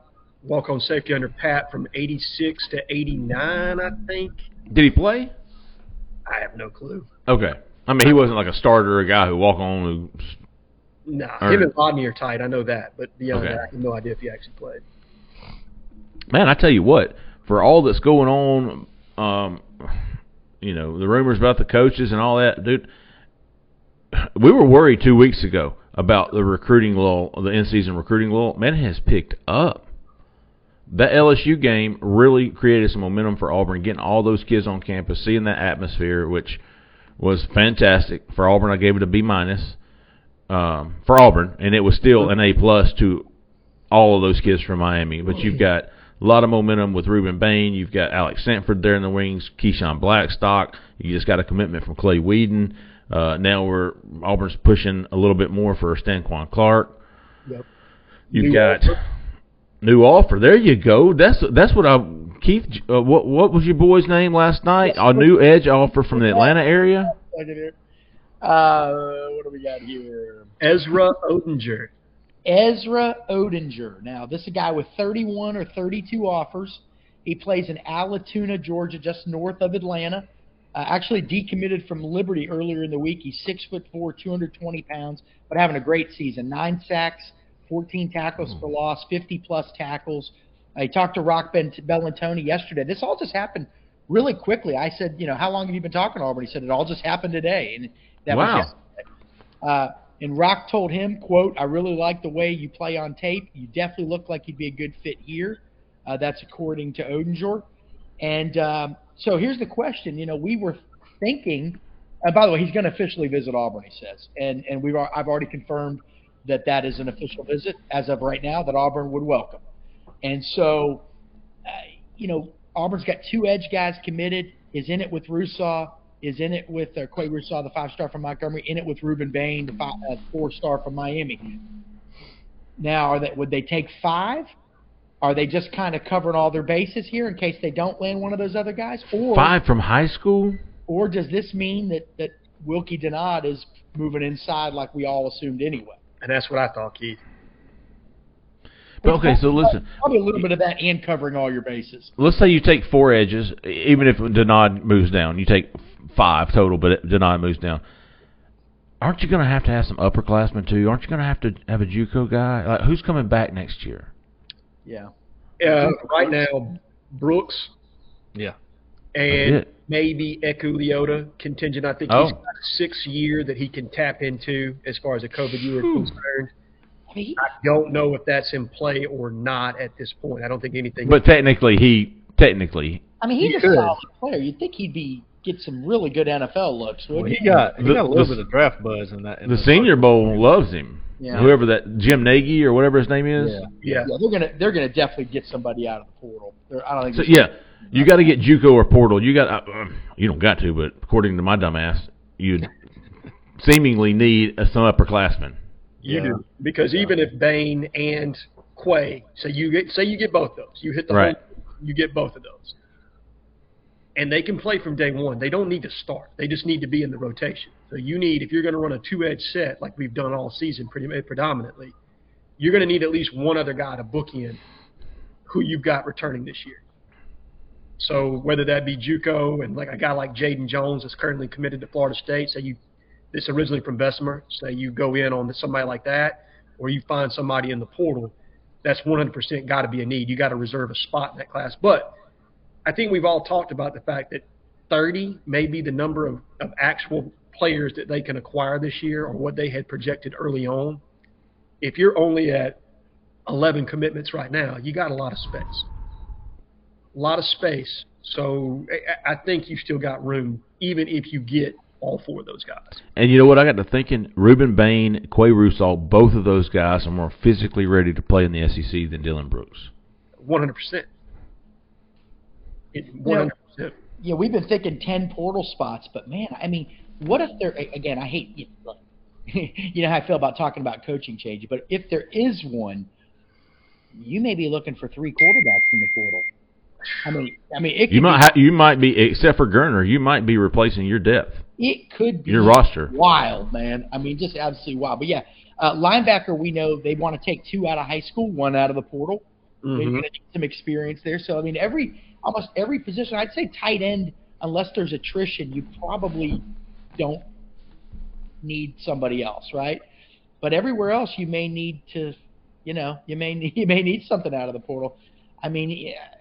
Walk-on safety under Pat from eighty-six to eighty-nine, I think. Did he play? I have no clue. Okay. I mean, he wasn't like a starter or a guy who walk-on. Who... Nah, earned. Him and Rodney are tight. I know that. But beyond okay. that, I have no idea if he actually played. Man, I tell you what, for all that's going on, um, you know, the rumors about the coaches and all that, dude, we were worried two weeks ago about the recruiting lull, the in-season recruiting lull. Man, it has picked up. That L S U game really created some momentum for Auburn, getting all those kids on campus, seeing that atmosphere, which was fantastic. For Auburn, I gave it a B minus um, for Auburn, and it was still an A plus to all of those kids from Miami. But you've got a lot of momentum with Reuben Bain. You've got Alex Sanford there in the wings, Keyshawn Blackstock. You just got a commitment from Clay Wedin. Uh, now we're Auburn's pushing a little bit more for Stanquan Clark. Yep. You've New got offer. New offer. There you go. That's that's what I Keith. Uh, what what was your boy's name last night? Yes. Our new edge offer from the Atlanta area. Uh, what do we got here? Ezra Odinger. Ezra Odinger. Now, this is a guy with thirty-one or thirty-two offers. He plays in Alatoona, Georgia, just north of Atlanta. Uh, actually decommitted from Liberty earlier in the week. He's six foot four, two hundred twenty pounds, but having a great season. Nine sacks, fourteen tackles for loss, fifty-plus tackles. I talked to Rock Bellantoni yesterday. This all just happened really quickly. I said, you know, how long have you been talking to Auburn? He said, it all just happened today. And that wow. was yesterday. Uh, And Rock told him, quote, I really like the way you play on tape. You definitely look like you'd be a good fit here. Uh, that's according to Odinger. And um, so here's the question. You know, we were thinking, and by the way, he's going to officially visit Auburn, he says. And and we've I've already confirmed that that is an official visit as of right now that Auburn would welcome. And so, uh, you know, Auburn's got two edge guys committed, is in it with Rusaw. Is in it with uh, Quay Rusaw, the five-star from Montgomery. In it with Reuben Bain, the five, uh, four-star from Miami. Now, are that would they take five? Are they just kind of covering all their bases here in case they don't land one of those other guys? Or five from high school? Or does this mean that that Wilkie Denard is moving inside like we all assumed anyway? And that's what I thought, Keith. But okay, so listen. Probably a little bit of that and covering all your bases. Let's say you take four edges, even if Denard moves down. You take five total, but Denard moves down. Aren't you going to have to have some upperclassmen too? Aren't you going to have to have a JUCO guy? Like, who's coming back next year? Yeah. Uh, right now, Brooks. Yeah. And maybe Ekuliota contingent. I think oh. he's got a sixth year that he can tap into as far as a COVID year Whew. is concerned. I don't know if that's in play or not at this point. I don't think anything. But technically, he technically. I mean, he's he a solid player. You'd think he'd be get some really good N F L looks. Well, he, he got he the, got a little the, bit of draft buzz in that. In the, the Senior Bowl game. Loves him. Yeah. Whoever that Jim Nagy or whatever his name is. Yeah, yeah. yeah they're gonna they're gonna definitely get somebody out of the portal. They're, I don't think. So, yeah, you got to get JUCO or portal. You got uh, you don't got to, but according to my dumbass, you seemingly need a, some upperclassmen. You yeah. do, because yeah. even if Bain and Quay, say you get, say you get both those, you hit the right. whole, you get both of those, and they can play from day one. They don't need to start; they just need to be in the rotation. So you need, if you're going to run a two-edge set like we've done all season, pretty predominantly, you're going to need at least one other guy to bookend who you've got returning this year. So whether that be JUCO and like a guy like Jaden Jones that's currently committed to Florida State, say you. This originally from Bessemer, say you go in on somebody like that, or you find somebody in the portal, that's one hundred percent got to be a need. You got to reserve a spot in that class. But I think we've all talked about the fact that thirty may be the number of, of actual players that they can acquire this year or what they had projected early on. If you're only at eleven commitments right now, you got a lot of space. a lot of space. So I think you've still got room, even if you get all four of those guys. And you know what? I got to thinking, Reuben Bain, Quay Russo, both of those guys are more physically ready to play in the S E C than Dylan Brooks. one hundred percent. one hundred percent. Now, yeah, we've been thinking ten portal spots, but, man, I mean, what if there – again, I hate you know, – you know how I feel about talking about coaching change, but if there is one, you may be looking for three quarterbacks in the portal. I mean, I mean, it could you might be, ha- you might be, except for Gurner, you might be replacing your depth. It could be your roster. Wild, man. I mean, just absolutely wild. But yeah, uh, linebacker, we know they want to take two out of high school, one out of the portal. Mm-hmm. They're going to get some experience there. So I mean, every almost every position, I'd say tight end, unless there's attrition, you probably don't need somebody else, right? But everywhere else, you may need to, you know, you may need, you may need something out of the portal. I mean, yeah.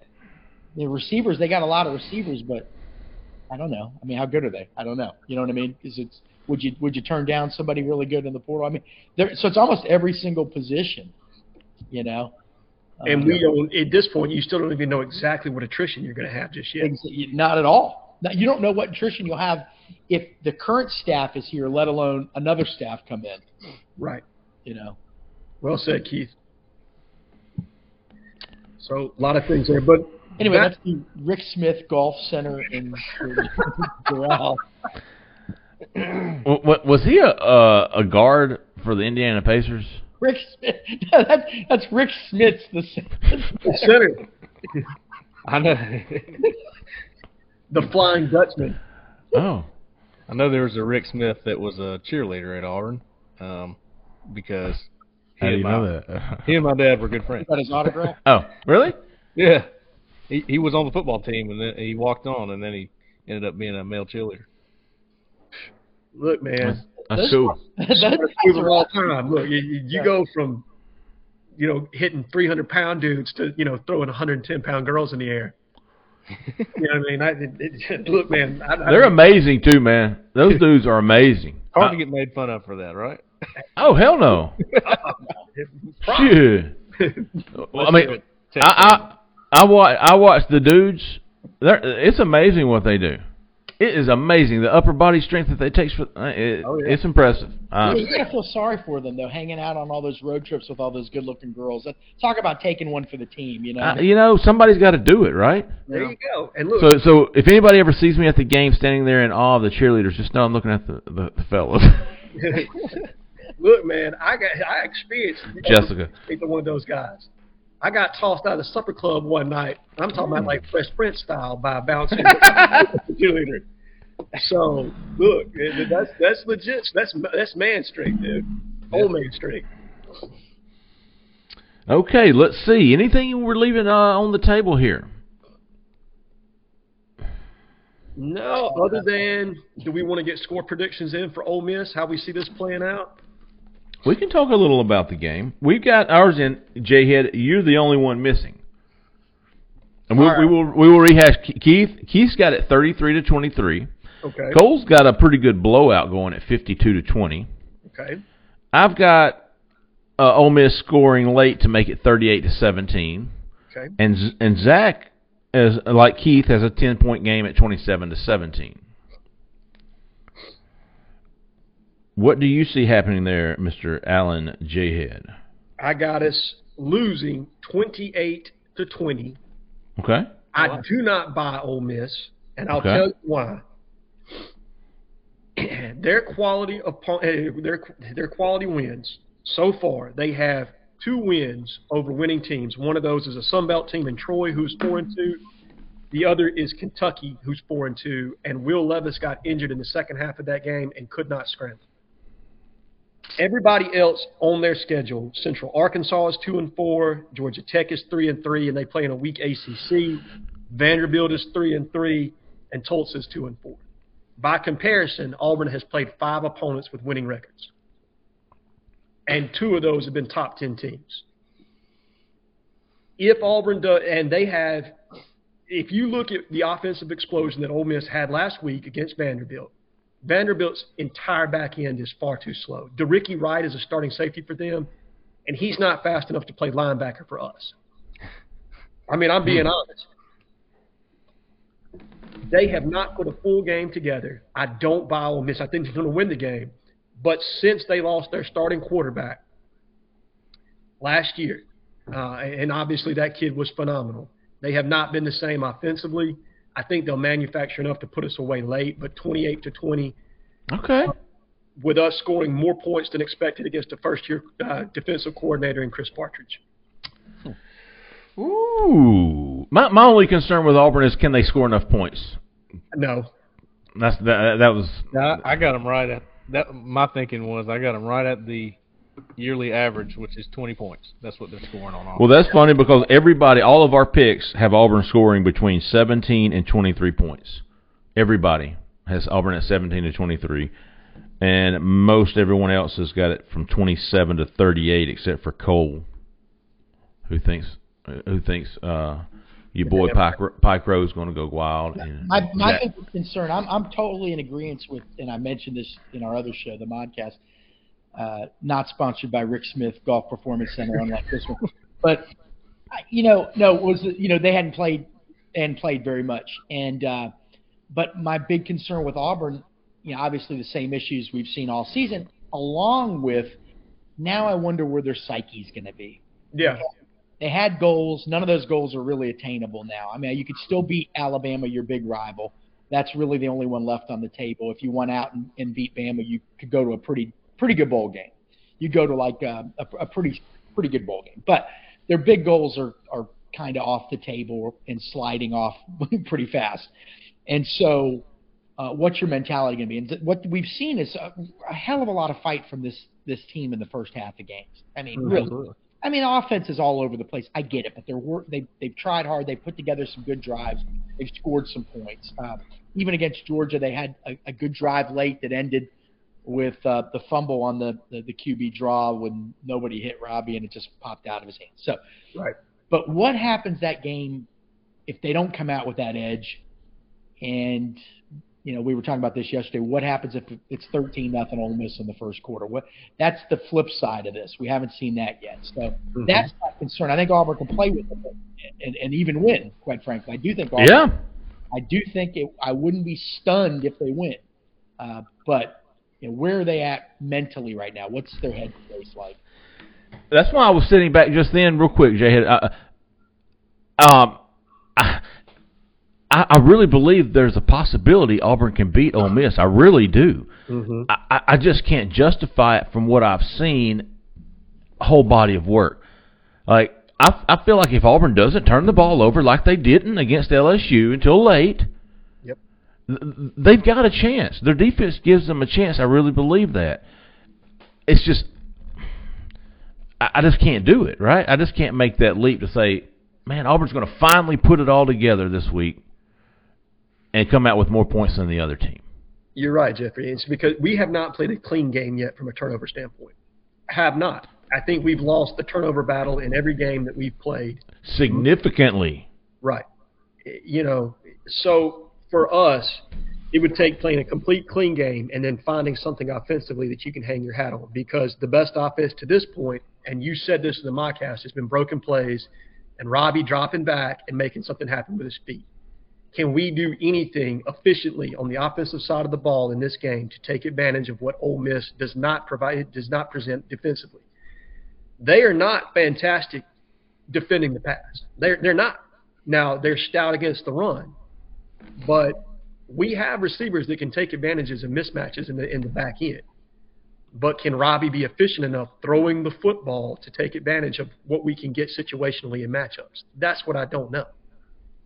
The receivers, they got a lot of receivers, but I don't know. I mean, how good are they? I don't know. You know what I mean? Because it's would you would you turn down somebody really good in the portal? I mean, there, so it's almost every single position, you know. And um, we don't at this point. You still don't even know exactly what attrition you're going to have just yet. Not at all. You don't know what attrition you'll have if the current staff is here, let alone another staff come in. Right. You know. Well said, Keith. So a lot of things there, but. Anyway, that's the Rick Smith Golf Center in Doral. Was he a, a a guard for the Indiana Pacers? Rick Smith. No, that's, that's Rick Smith's the center. I know. The Flying Dutchman. Oh, I know there was a Rick Smith that was a cheerleader at Auburn, um, because he How and do you my, know that? He and my dad were good friends. He got his autograph. Oh, really? Yeah. He he was on the football team, and then he walked on, and then he ended up being a male cheerleader. Look, man. That's cool. That's all time. Look, you, you go from, you know, hitting three hundred pound dudes to, you know, throwing one hundred ten pound girls in the air. You know what I mean? I, it, it, look, man. I, I, They're amazing, too, man. Those dudes are amazing. Hard I, to get made fun of for that, right? Oh, hell no. Dude. Well, I mean, I... I I watch. I watch the dudes. It's amazing what they do. It is amazing the upper body strength that they takes. For, it, oh, yeah. It's impressive. Uh, yeah, you gotta feel sorry for them though, hanging out on all those road trips with all those good-looking girls. Talk about taking one for the team, you know. Uh, you know, somebody's got to do it, right? There you go. And look. So, so if anybody ever sees me at the game standing there in awe of the cheerleaders, just know I'm looking at the the, the fellas. Look, man, I got I experienced Jessica. Either one of those guys. I got tossed out of the supper club one night. I'm talking about like Fresh Prince style by bouncing the cheerleader. So look, that's that's legit. That's that's man strength, dude. Old man strength. Okay, let's see. Anything we're leaving uh, on the table here? No, other than do we want to get score predictions in for Ole Miss? How we see this playing out? We can talk a little about the game. We've got ours in, J-Head. You're the only one missing. And we, right. we will we will rehash. Keith, Keith's got it thirty-three to twenty-three. Okay. Cole's got a pretty good blowout going at fifty-two to twenty. Okay. I've got uh, Ole Miss scoring late to make it thirty-eight to seventeen. Okay. And and Zach, as like Keith, has a ten-point game at twenty-seven to seventeen. What do you see happening there, Mister Allen J. Head? I got us losing twenty-eight to twenty. Okay. I wow. do not buy Ole Miss, and I'll okay. tell you why. Their quality of their their quality wins so far, they have two wins over winning teams. One of those is a Sunbelt team in Troy, who's four and two. The other is Kentucky, who's four and two. And Will Levis got injured in the second half of that game and could not scramble. Everybody else on their schedule, Central Arkansas is two and four, Georgia Tech is three and three, and they play in a weak A C C. Vanderbilt is three and three, and Tulsa is two and four. By comparison, Auburn has played five opponents with winning records, and two of those have been top ten teams. If Auburn does, and they have, if you look at the offensive explosion that Ole Miss had last week against Vanderbilt, Vanderbilt's entire back end is far too slow. DeRicky Wright is a starting safety for them, and he's not fast enough to play linebacker for us. I mean, I'm being honest. They have not put a full game together. I don't buy Ole Miss. I think they're going to win the game. But since they lost their starting quarterback last year, uh, and obviously that kid was phenomenal, they have not been the same offensively. I think they'll manufacture enough to put us away late, but twenty-eight to twenty. Okay. Uh, with us scoring more points than expected against the first-year uh, defensive coordinator in Chris Partridge. Ooh. My my only concern with Auburn is, can they score enough points? No. That's that. That was. I, I got them right at that. My thinking was I got them right at the yearly average, which is twenty points. That's what they're scoring on Auburn. Well, that's funny because everybody, all of our picks have Auburn scoring between seventeen and twenty-three points. Everybody has Auburn at seventeen to twenty-three, and most everyone else has got it from twenty-seven to thirty-eight, except for Cole, who thinks. Who thinks uh, your boy Pike, Pike Rowe is going to go wild? And my my big concern, I'm I'm totally in agreement with, and I mentioned this in our other show, the Modcast, uh, not sponsored by Rick Smith Golf Performance Center, unlike this one. But you know, no, was you know they hadn't played and played very much, and uh, but my big concern with Auburn, you know, obviously the same issues we've seen all season, along with now I wonder where their psyche is going to be. Yeah. You know, they had goals. None of those goals are really attainable now. I mean, you could still beat Alabama, your big rival. That's really the only one left on the table. If you went out and, and beat Bama, you could go to a pretty pretty good bowl game. You go to like a, a, a pretty pretty good bowl game. But their big goals are, are kind of off the table and sliding off pretty fast. And so uh, what's your mentality going to be? And th- what we've seen is a, a hell of a lot of fight from this, this team in the first half of games. I mean, mm-hmm. really. I mean, offense is all over the place. I get it, but they're wor- they, they've tried hard. They've put together some good drives. They've scored some points. Uh, even against Georgia, they had a, a good drive late that ended with uh, the fumble on the, the, the Q B draw when nobody hit Robbie and it just popped out of his hand. So, right. But what happens that game if they don't come out with that edge? And you know, we were talking about this yesterday. What happens if it's thirteen nothing Ole Miss in the first quarter? What? That's the flip side of this. We haven't seen that yet, so mm-hmm. that's my concern. I think Auburn can play with it and, and even win. Quite frankly, I do think. Auburn, yeah. I do think it. I wouldn't be stunned if they win. Uh, but you know, where are they at mentally right now? What's their head space like? That's why I was sitting back just then, real quick, Jay. Uh, um. I, I really believe there's a possibility Auburn can beat Ole Miss. I really do. Mm-hmm. I, I just can't justify it from what I've seen, whole body of work. Like I, I feel like if Auburn doesn't turn the ball over like they didn't against L S U until late, yep. th- they've got a chance. Their defense gives them a chance. I really believe that. It's just I, I just can't do it, right? I just can't make that leap to say, man, Auburn's going to finally put it all together this week and come out with more points than the other team. You're right, Jeffrey. It's because we have not played a clean game yet from a turnover standpoint. Have not. I think we've lost the turnover battle in every game that we've played. Significantly. Right. You know, so for us, it would take playing a complete clean game and then finding something offensively that you can hang your hat on, because the best offense to this point, and you said this in the mockcast, has been broken plays and Robbie dropping back and making something happen with his feet. Can we do anything efficiently on the offensive side of the ball in this game to take advantage of what Ole Miss does not provide, does not present defensively? They are not fantastic defending the pass. They're, they're not. Now, they're stout against the run, but we have receivers that can take advantages of mismatches in the, in the back end. But can Robbie be efficient enough throwing the football to take advantage of what we can get situationally in matchups? That's what I don't know.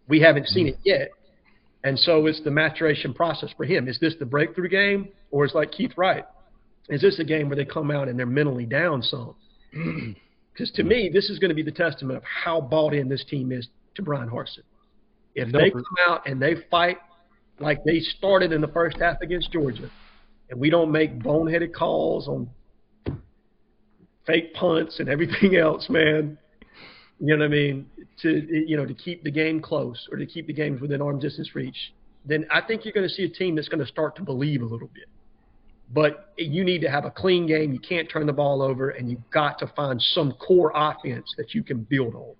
We haven't seen it yet. And so it's the maturation process for him. Is this the breakthrough game, or is like Keith Wright? Is this a game where they come out and they're mentally down some? Because to me, this is going to be the testament of how bought in this team is to Brian Harsin. If they come out and they fight like they started in the first half against Georgia, and we don't make boneheaded calls on fake punts and everything else, man, you know what I mean, to, you know, to keep the game close or to keep the games within arm distance reach, then I think you're going to see a team that's going to start to believe a little bit. But you need to have a clean game. You can't turn the ball over, and you've got to find some core offense that you can build on.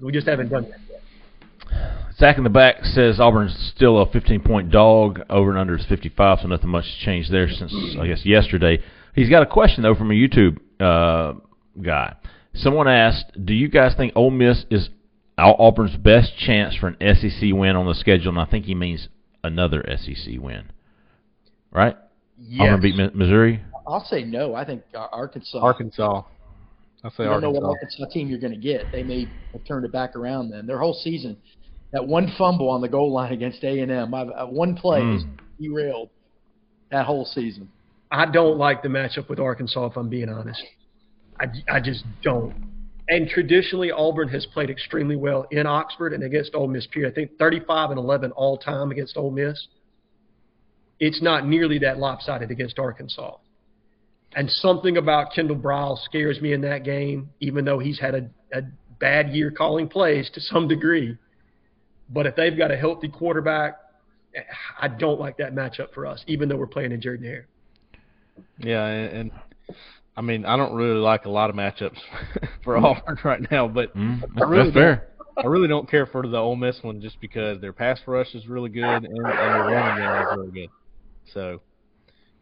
We just haven't done that yet. Zach in the back says Auburn's still a fifteen-point dog. Over and under is fifty-five, so nothing much changed there since, I guess, yesterday. He's got a question, though, from a YouTube uh, guy. Someone asked, do you guys think Ole Miss is Auburn's best chance for an S E C win on the schedule? And I think he means another S E C win, right? Yes. Auburn beat Mi- Missouri? I'll say no. I think Arkansas. Arkansas. I'll say Arkansas. I don't know what Arkansas team you're going to get. They may have turned it back around then. Their whole season – that one fumble on the goal line against A and M, I've, one play mm. derailed that whole season. I don't like the matchup with Arkansas, if I'm being honest. I, I just don't. And traditionally, Auburn has played extremely well in Oxford and against Ole Miss. Period. I think thirty-five and eleven all-time against Ole Miss. It's not nearly that lopsided against Arkansas. And something about Kendall Briles scares me in that game, even though he's had a, a bad year calling plays to some degree. But if they've got a healthy quarterback, I don't like that matchup for us, even though we're playing in Jordan Hare. Yeah, and, and I mean, I don't really like a lot of matchups for Auburn right now, but mm, I, really fair. I really don't care for the Ole Miss one just because their pass rush is really good and, and their running game is really good. So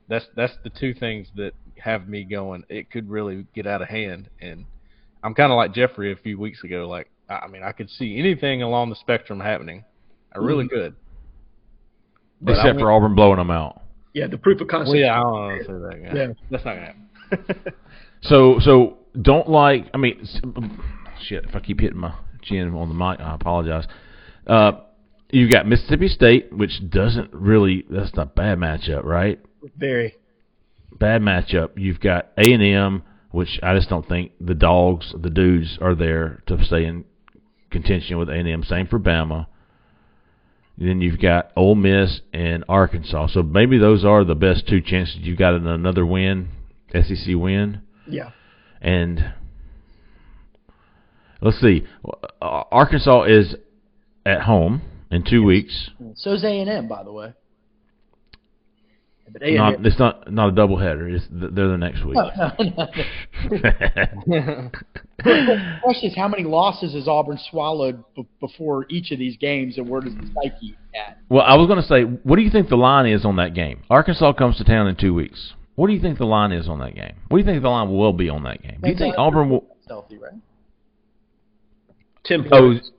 that's that's the two things that have me going. It could really get out of hand, and I'm kind of like Jeffrey a few weeks ago, like, I mean, I could see anything along the spectrum happening. I really could. But Except I mean, for Auburn blowing them out. Yeah, the proof of concept. Well, yeah, I don't say that. Yeah. yeah. That's not going to happen. so, so don't like – I mean, shit, if I keep hitting my chin on the mic, I apologize. Uh, you got Mississippi State, which doesn't really – that's a bad matchup, right? Very. Bad matchup. You've got A and M, which I just don't think the dogs, the dudes are there to stay in – contention with A and M, same for Bama. And then you've got Ole Miss and Arkansas. So maybe those are the best two chances you've got in another win, S E C win. Yeah. And let's see. Uh, Arkansas is at home in two yes. weeks. So is A and M, by the way. But A and M, not, it's not not a doubleheader. It's th- they're the next week. No, no, no. The question is, how many losses has Auburn swallowed b- before each of these games, and where does the psyche at? Well, I was going to say, what do you think the line is on that game? Arkansas comes to town in two weeks. What do you think the line is on that game? What do you think the line will be on that game? Do you think Auburn will? Healthy, right? Ten points.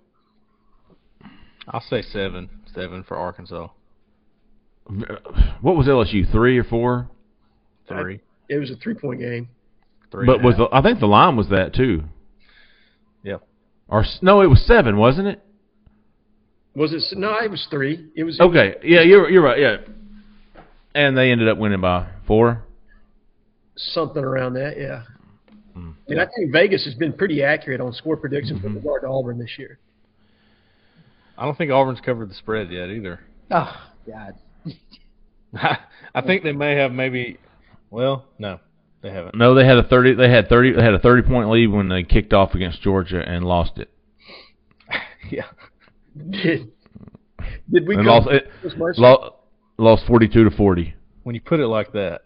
Oh, I'll say seven, seven for Arkansas. What was L S U, three or four? Three. It was a three-point game. Three but was the, I think the line was that, too. Yeah. Or no, it was seven, wasn't it? Was it? No, it was three. It was. Okay, it was, yeah, you're you're right, yeah. And they ended up winning by four? Something around that, yeah. Mm. And I think Vegas has been pretty accurate on score predictions mm-hmm. with regard to Auburn this year. I don't think Auburn's covered the spread yet, either. Oh, God. I think they may have maybe. Well, no, they haven't. No, they had a thirty. They had thirty. They had a thirty-point lead when they kicked off against Georgia and lost it. Yeah. Did, did we go lost, it, lost, lost forty-two to forty. When you put it like that,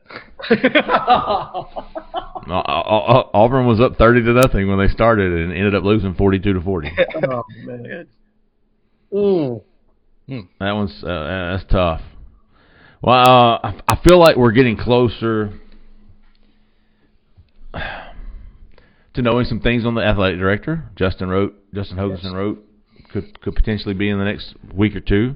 Auburn was up thirty to nothing when they started and ended up losing forty-two to forty. Oh man. Mm. Mm. That one's uh, that's tough. Well, uh, I, I feel like we're getting closer to knowing some things on the athletic director. Justin wrote, Justin Hoganson yes. wrote, could could potentially be in the next week or two.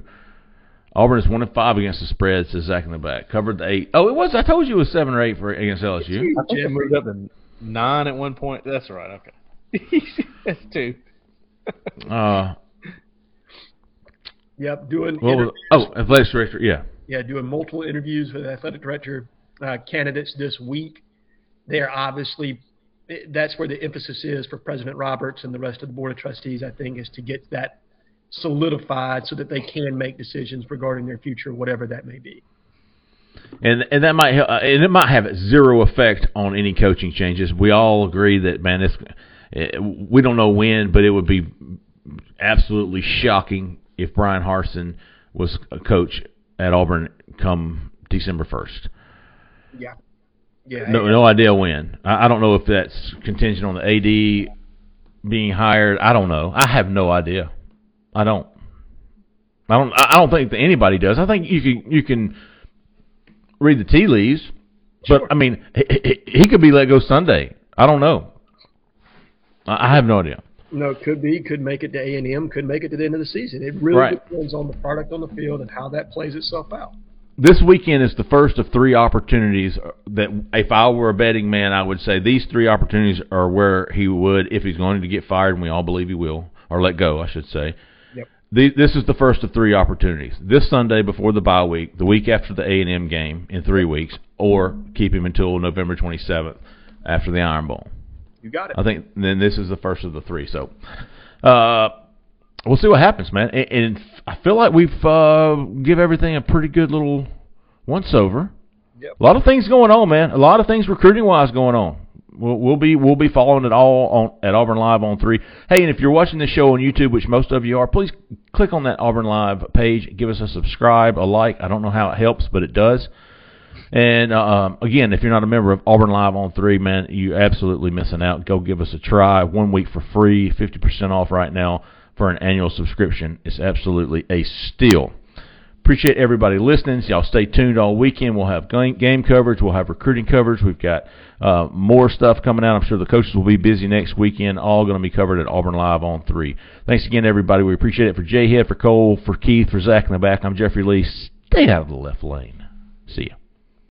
Auburn is one and five against the spread. Says Zach in the back. Covered the eight. Oh, it was. I told you it was seven or eight for against L S U. I think it moved up to nine at one point. That's right. Okay, that's two. uh, yep. Doing well, oh, athletic director. Yeah. Yeah, doing multiple interviews with athletic director uh, candidates this week. They're obviously – that's where the emphasis is for President Roberts and the rest of the Board of Trustees, I think, is to get that solidified so that they can make decisions regarding their future, whatever that may be. And and that might help, and it might have zero effect on any coaching changes. We all agree that, man, it's, we don't know when, but it would be absolutely shocking if Brian Harsin was a coach – at Auburn come December first. Yeah. yeah. No no idea when. I, I don't know if that's contingent on the A D being hired. I don't know. I have no idea. I don't. I don't. I don't think that anybody does. I think you can you can read the tea leaves, sure. But I mean, he, he could be let go Sunday. I don't know. I have no idea. No, could be. Could make it to A and M. Could make it to the end of the season. It really right. depends on the product on the field and how that plays itself out. This weekend is the first of three opportunities that, if I were a betting man, I would say these three opportunities are where he would, if he's going to get fired, and we all believe he will, or let go, I should say. Yep. The, this is the first of three opportunities. This Sunday before the bye week, the week after the A and M game in three weeks, or keep him until November twenty-seventh after the Iron Bowl. You got it. I think then this is the first of the three. So uh, we'll see what happens, man. And, and I feel like we've uh, give everything a pretty good little once-over. Yep. A lot of things going on, man. A lot of things recruiting-wise going on. We'll, we'll be we'll be following it all on, at Auburn Live on three. Hey, and if you're watching this show on YouTube, which most of you are, please click on that Auburn Live page. Give us a subscribe, a like. I don't know how it helps, but it does. And, um, again, if you're not a member of Auburn Live on three, man, you're absolutely missing out. Go give us a try. One week for free, fifty percent off right now for an annual subscription. It's absolutely a steal. Appreciate everybody listening. So y'all stay tuned all weekend. We'll have game, game coverage. We'll have recruiting coverage. We've got uh, more stuff coming out. I'm sure the coaches will be busy next weekend, all going to be covered at Auburn Live on three. Thanks again, everybody. We appreciate it. For Jay Head, for Cole, for Keith, for Zach in the back, I'm Jeffrey Lee. Stay out of the left lane. See ya.